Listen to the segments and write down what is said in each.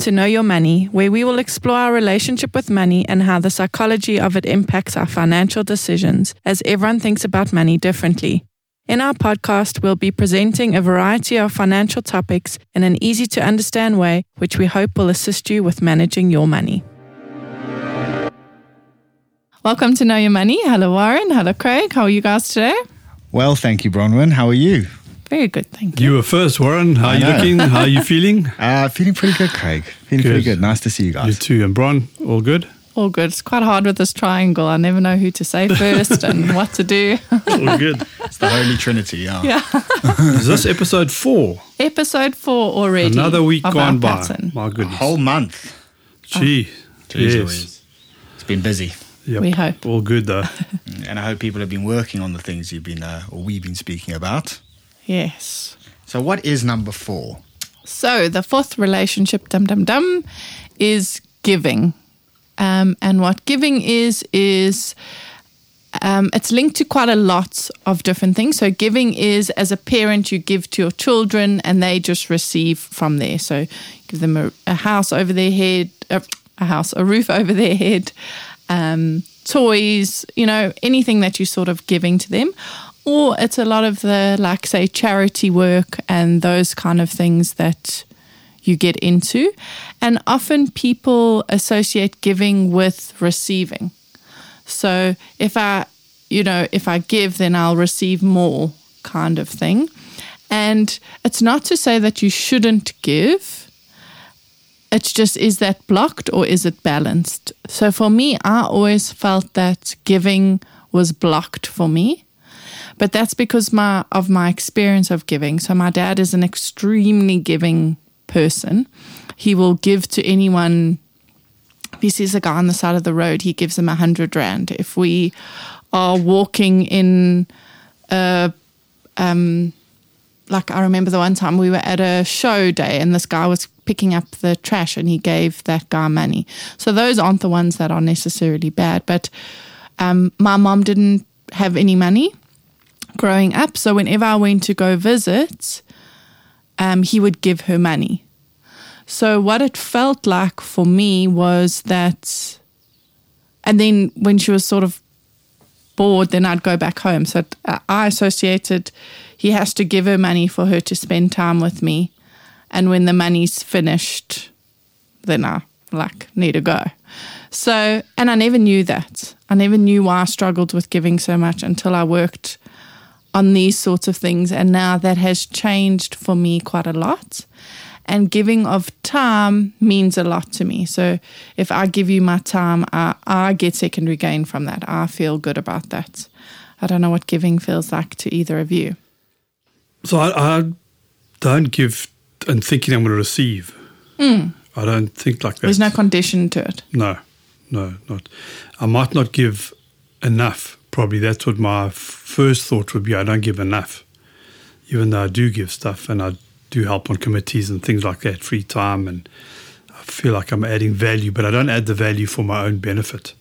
to Know Your Money, where we will explore our relationship with money and how the psychology of it impacts our financial decisions, as everyone thinks about money differently. In our podcast, we'll be presenting a variety of financial topics in an easy-to-understand way, which we hope will assist you with managing your money. Welcome to Know Your Money. Hello, Warren. Hello, Craig. How are you guys today? Well, thank you, Bronwyn. How are you? Very good, thank you. You were first, Warren. How are you looking? How are you feeling? Feeling pretty good, Craig. Pretty good. Nice to see you guys. You too. And Bron, all good? All good. It's quite hard with this triangle. I never know who to say first and what to do. All good. It's the Holy Trinity, yeah. Is this episode 4? Episode 4 already. Another week gone by. My goodness. A whole month. Gee. Yes. It's been busy. Yep. We hope. All good, though. And I hope people have been working on the things you've been, or we've been speaking about. Yes. So what is number 4? So the fourth relationship, is giving. And what giving is it's linked to quite a lot of different things. So giving is, as a parent, you give to your children and they just receive from there. So give them a house over their head, a roof over their head, toys, anything that you're sort of giving to them. Or it's a lot of the, say, charity work and those kind of things that you get into. And often people associate giving with receiving. So if I give, then I'll receive more kind of thing. And it's not to say that you shouldn't give. It's just, is that blocked or is it balanced? So for me, I always felt that giving was blocked for me. But that's because of my experience of giving. So my dad is an extremely giving person. He will give to anyone. If he sees a guy on the side of the road, he gives him 100 rand. If we are walking in, I remember the one time we were at a show day and this guy was picking up the trash and he gave that guy money. So those aren't the ones that are necessarily bad. But my mom didn't have any money growing up, so whenever I went to go visit, he would give her money. So what it felt like for me was that, and then when she was sort of bored, then I'd go back home. So I associated, he has to give her money for her to spend time with me, and when the money's finished, then I need to go. So, and I never knew that. I never knew why I struggled with giving so much until I worked on these sorts of things, and now that has changed for me quite a lot. And giving of time means a lot to me. So if I give you my time, I get secondary gain from that. I feel good about that. I don't know what giving feels like to either of you. So I don't give and thinking I'm going to receive. I don't think like that. There's no condition to it. No, not. I might not give enough. Probably that's what my first thought would be. I don't give enough, even though I do give stuff and I do help on committees and things like that, free time, and I feel like I'm adding value, but I don't add the value for my own benefit.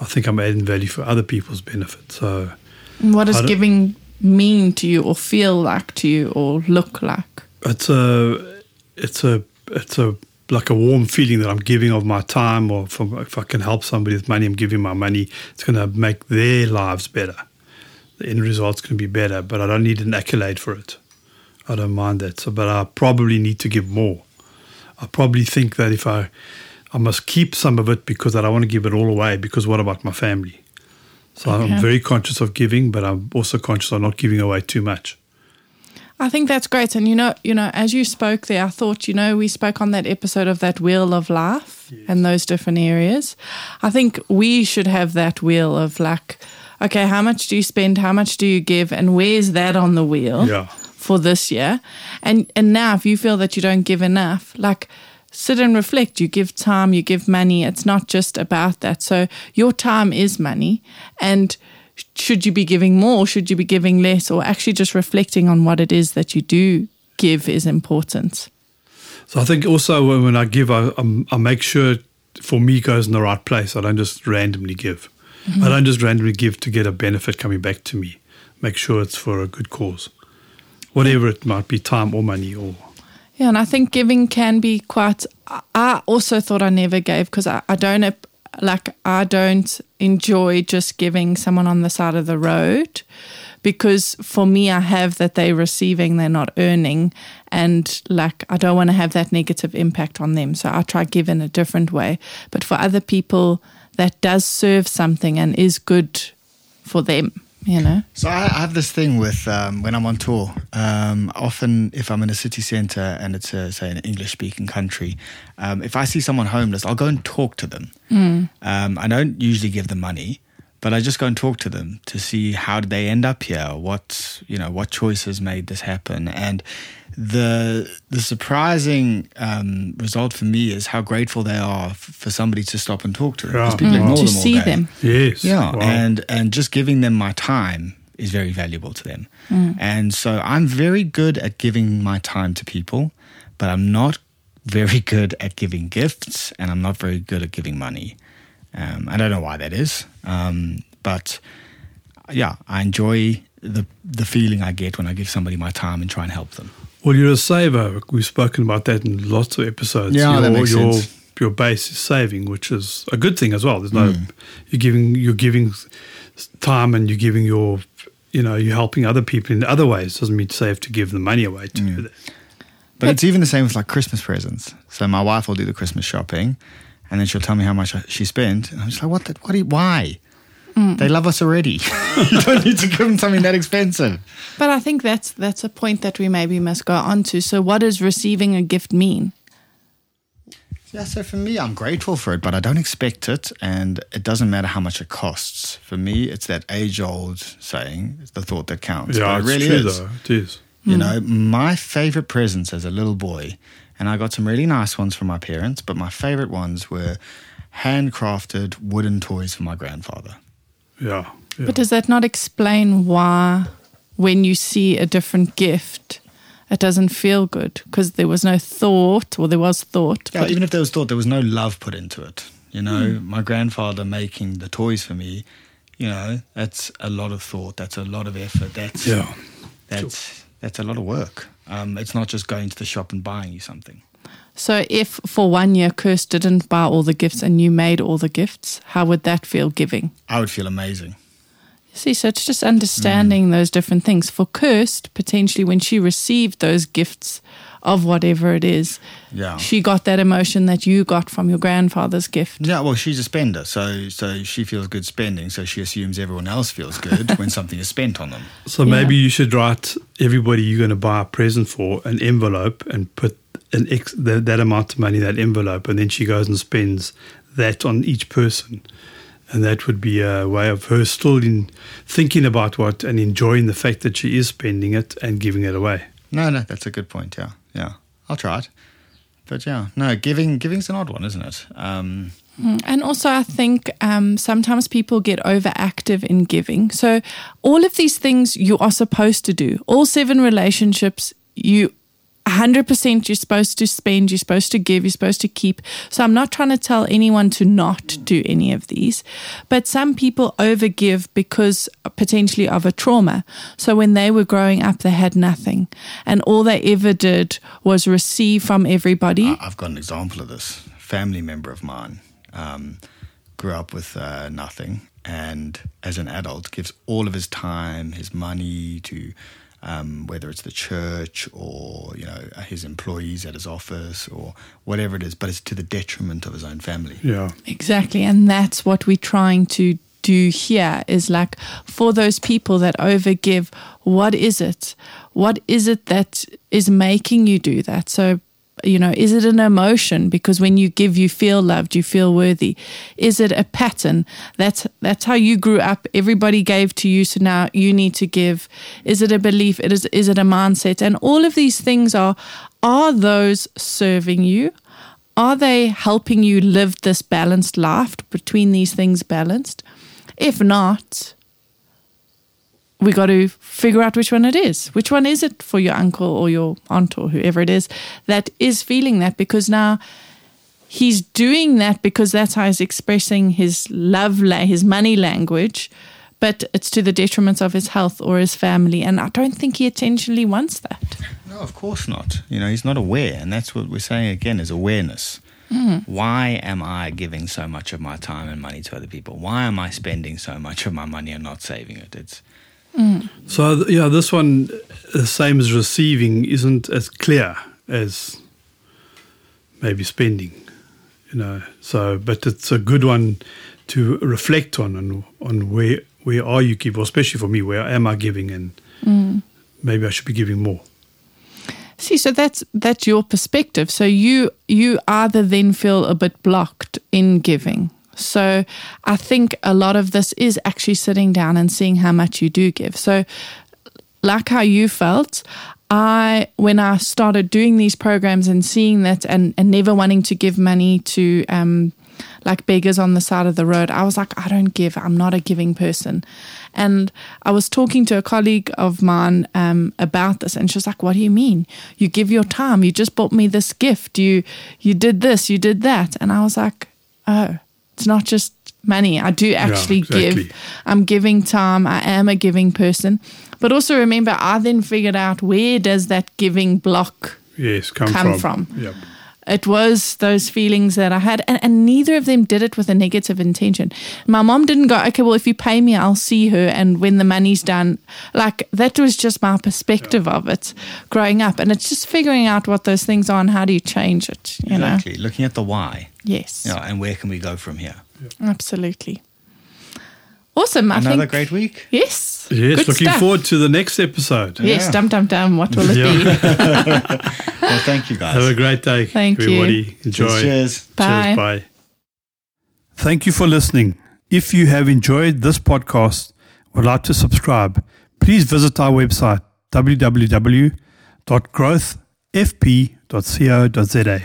I think I'm adding value for other people's benefit. So, and what does giving mean to you, or feel like to you, or look like? It's like a warm feeling that I'm giving of my time, or if I can help somebody with money, I'm giving my money. It's going to make their lives better. The end result's going to be better, but I don't need an accolade for it. I don't mind that. So, but I probably need to give more. I probably think that if I must keep some of it because I don't want to give it all away, because what about my family? So okay. I'm very conscious of giving, but I'm also conscious of not giving away too much. I think that's great. And, as you spoke there, I thought, we spoke on that episode of that wheel of life. Yes. And those different areas. I think we should have that wheel of okay, how much do you spend? How much do you give? And where's that on the wheel for this year? And now if you feel that you don't give enough, sit and reflect. You give time, you give money. It's not just about that. So your time is money, and should you be giving more? Should you be giving less? Or actually just reflecting on what it is that you do give is important. So I think also when I give, I make sure for me it goes in the right place. I don't just randomly give. Mm-hmm. I don't just randomly give to get a benefit coming back to me. Make sure it's for a good cause, whatever it might be, time or money or Yeah, and I think giving can be quite, I also thought I never gave because I don't enjoy just giving someone on the side of the road, because for me, I have that they're receiving, they're not earning, and I don't want to have that negative impact on them. So I try give in a different way. But for other people, that does serve something and is good for them, you know. So I have this thing with when I'm on tour, often if I'm in a city centre and it's say an English-speaking country, if I see someone homeless, I'll go and talk to them. Mm. I don't usually give them money, but I just go and talk to them to see how did they end up here, what choices made this happen. And the surprising result for me is how grateful they are for somebody to stop and talk to them. Because people ignore them all day. To see them. Yes. Yeah, wow. And just giving them my time is very valuable to them. Mm. And so I'm very good at giving my time to people, but I'm not very good at giving gifts, and I'm not very good at giving money. I don't know why that is, but yeah, I enjoy the feeling I get when I give somebody my time and try and help them. Well, you're a saver. We've spoken about that in lots of episodes. Yeah, that makes sense. Your base is saving, which is a good thing as well. There's no you're giving time, and you're giving your you're helping other people in other ways. It doesn't mean to have to give the money away to do that. But it's even the same with Christmas presents. So my wife will do the Christmas shopping. And then she'll tell me how much she spent. And I'm just like, why? Mm. They love us already. You don't need to give them something that expensive. But I think that's a point that we maybe must go on to. So what does receiving a gift mean? Yeah, so for me, I'm grateful for it, but I don't expect it. And it doesn't matter how much it costs. For me, it's that age-old saying, it's the thought that counts. Yeah, but it really is. Though. It is. You know, my favorite presents as a little boy, and I got some really nice ones from my parents, but my favorite ones were handcrafted wooden toys for my grandfather. Yeah. But does that not explain why when you see a different gift, it doesn't feel good? Because there was no thought, or there was thought. Yeah, even if there was thought, there was no love put into it. You know, my grandfather making the toys for me, that's a lot of thought. That's a lot of effort. That's a lot of work. It's not just going to the shop and buying you something. So if for 1 year Kirst didn't buy all the gifts and you made all the gifts, how would that feel giving? I would feel amazing. See, so it's just understanding those different things. For Kirst, potentially when she received those gifts of whatever it is, she got that emotion that you got from your grandfather's gift. Yeah, well, she's a spender, so she feels good spending, so she assumes everyone else feels good when something is spent on them. So maybe you should write everybody you're going to buy a present for an envelope and put that amount of money in that envelope, and then she goes and spends that on each person. And that would be a way of her still thinking about what and enjoying the fact that she is spending it and giving it away. No, that's a good point, yeah. I'll try it. But giving's an odd one, isn't it? And also I think sometimes people get overactive in giving. So all of these things you are supposed to do. All 7 relationships, you 100% you're supposed to spend, you're supposed to give, you're supposed to keep. So I'm not trying to tell anyone to not do any of these, but some people overgive because potentially of a trauma. So when they were growing up, they had nothing, and all they ever did was receive from everybody. I've got an example of this. A family member of mine grew up with nothing, and as an adult gives all of his time, his money to whether it's the church or his employees at his office or whatever it is, but it's to the detriment of his own family. Yeah, exactly, and that's what we're trying to do here is for those people that overgive, what is it? What is it that is making you do that? So, is it an emotion? Because when you give, you feel loved, you feel worthy. Is it a pattern? That's how you grew up. Everybody gave to you, so now you need to give. Is it a belief? Is it a mindset? And all of these things are those serving you? Are they helping you live this balanced life, between these things balanced? If not, we got to figure out which one it is. Which one is it for your uncle or your aunt or whoever it is that is feeling that? Because now he's doing that because that's how he's expressing his love, his money language. but it's to the detriment of his health or his family. And I don't think he intentionally wants that. No, of course not. You know, he's not aware. And that's what we're saying again is awareness. Mm. Why am I giving so much of my time and money to other people? Why am I spending so much of my money and not saving it? It's So, yeah, this one, the same as receiving, isn't as clear as maybe spending, you know. So, but it's a good one to reflect on where are you giving, especially for me, where am I giving, and maybe I should be giving more. See, so that's your perspective. So you either then feel a bit blocked in giving. So I think a lot of this is actually sitting down and seeing how much you do give. So like how you felt, when I started doing these programs and seeing that and never wanting to give money to like beggars on the side of the road, I was like, I don't give. I'm not a giving person. And I was talking to a colleague of mine about this, and she was like, what do you mean? You give your time. You just bought me this gift. You did this, you did that. And I was like, oh. It's not just money. I do actually give. I'm giving time. I am a giving person. But also remember, I then figured out where does that giving block come from? Yep. It was those feelings that I had. And neither of them did it with a negative intention. My mom didn't go, okay, well, if you pay me, I'll see her. And when the money's done, like that was just my perspective of it growing up. And it's just figuring out what those things are and how do you change it, you know? Exactly. Looking at the why. Yes. Yeah, and where can we go from here? Yep. Absolutely. Awesome. Another great week. Yes. Yes, good looking stuff. Forward to the next episode. Yes, dum-dum-dum, what will it be? Well, thank you guys. Have a great day. Thank everybody. You. Enjoy. Cheers. Bye. Cheers, bye. Thank you for listening. If you have enjoyed this podcast or would like to subscribe, please visit our website, www.growthfp.co.za.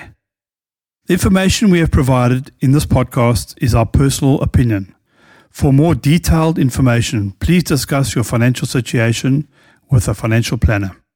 The information we have provided in this podcast is our personal opinion. For more detailed information, please discuss your financial situation with a financial planner.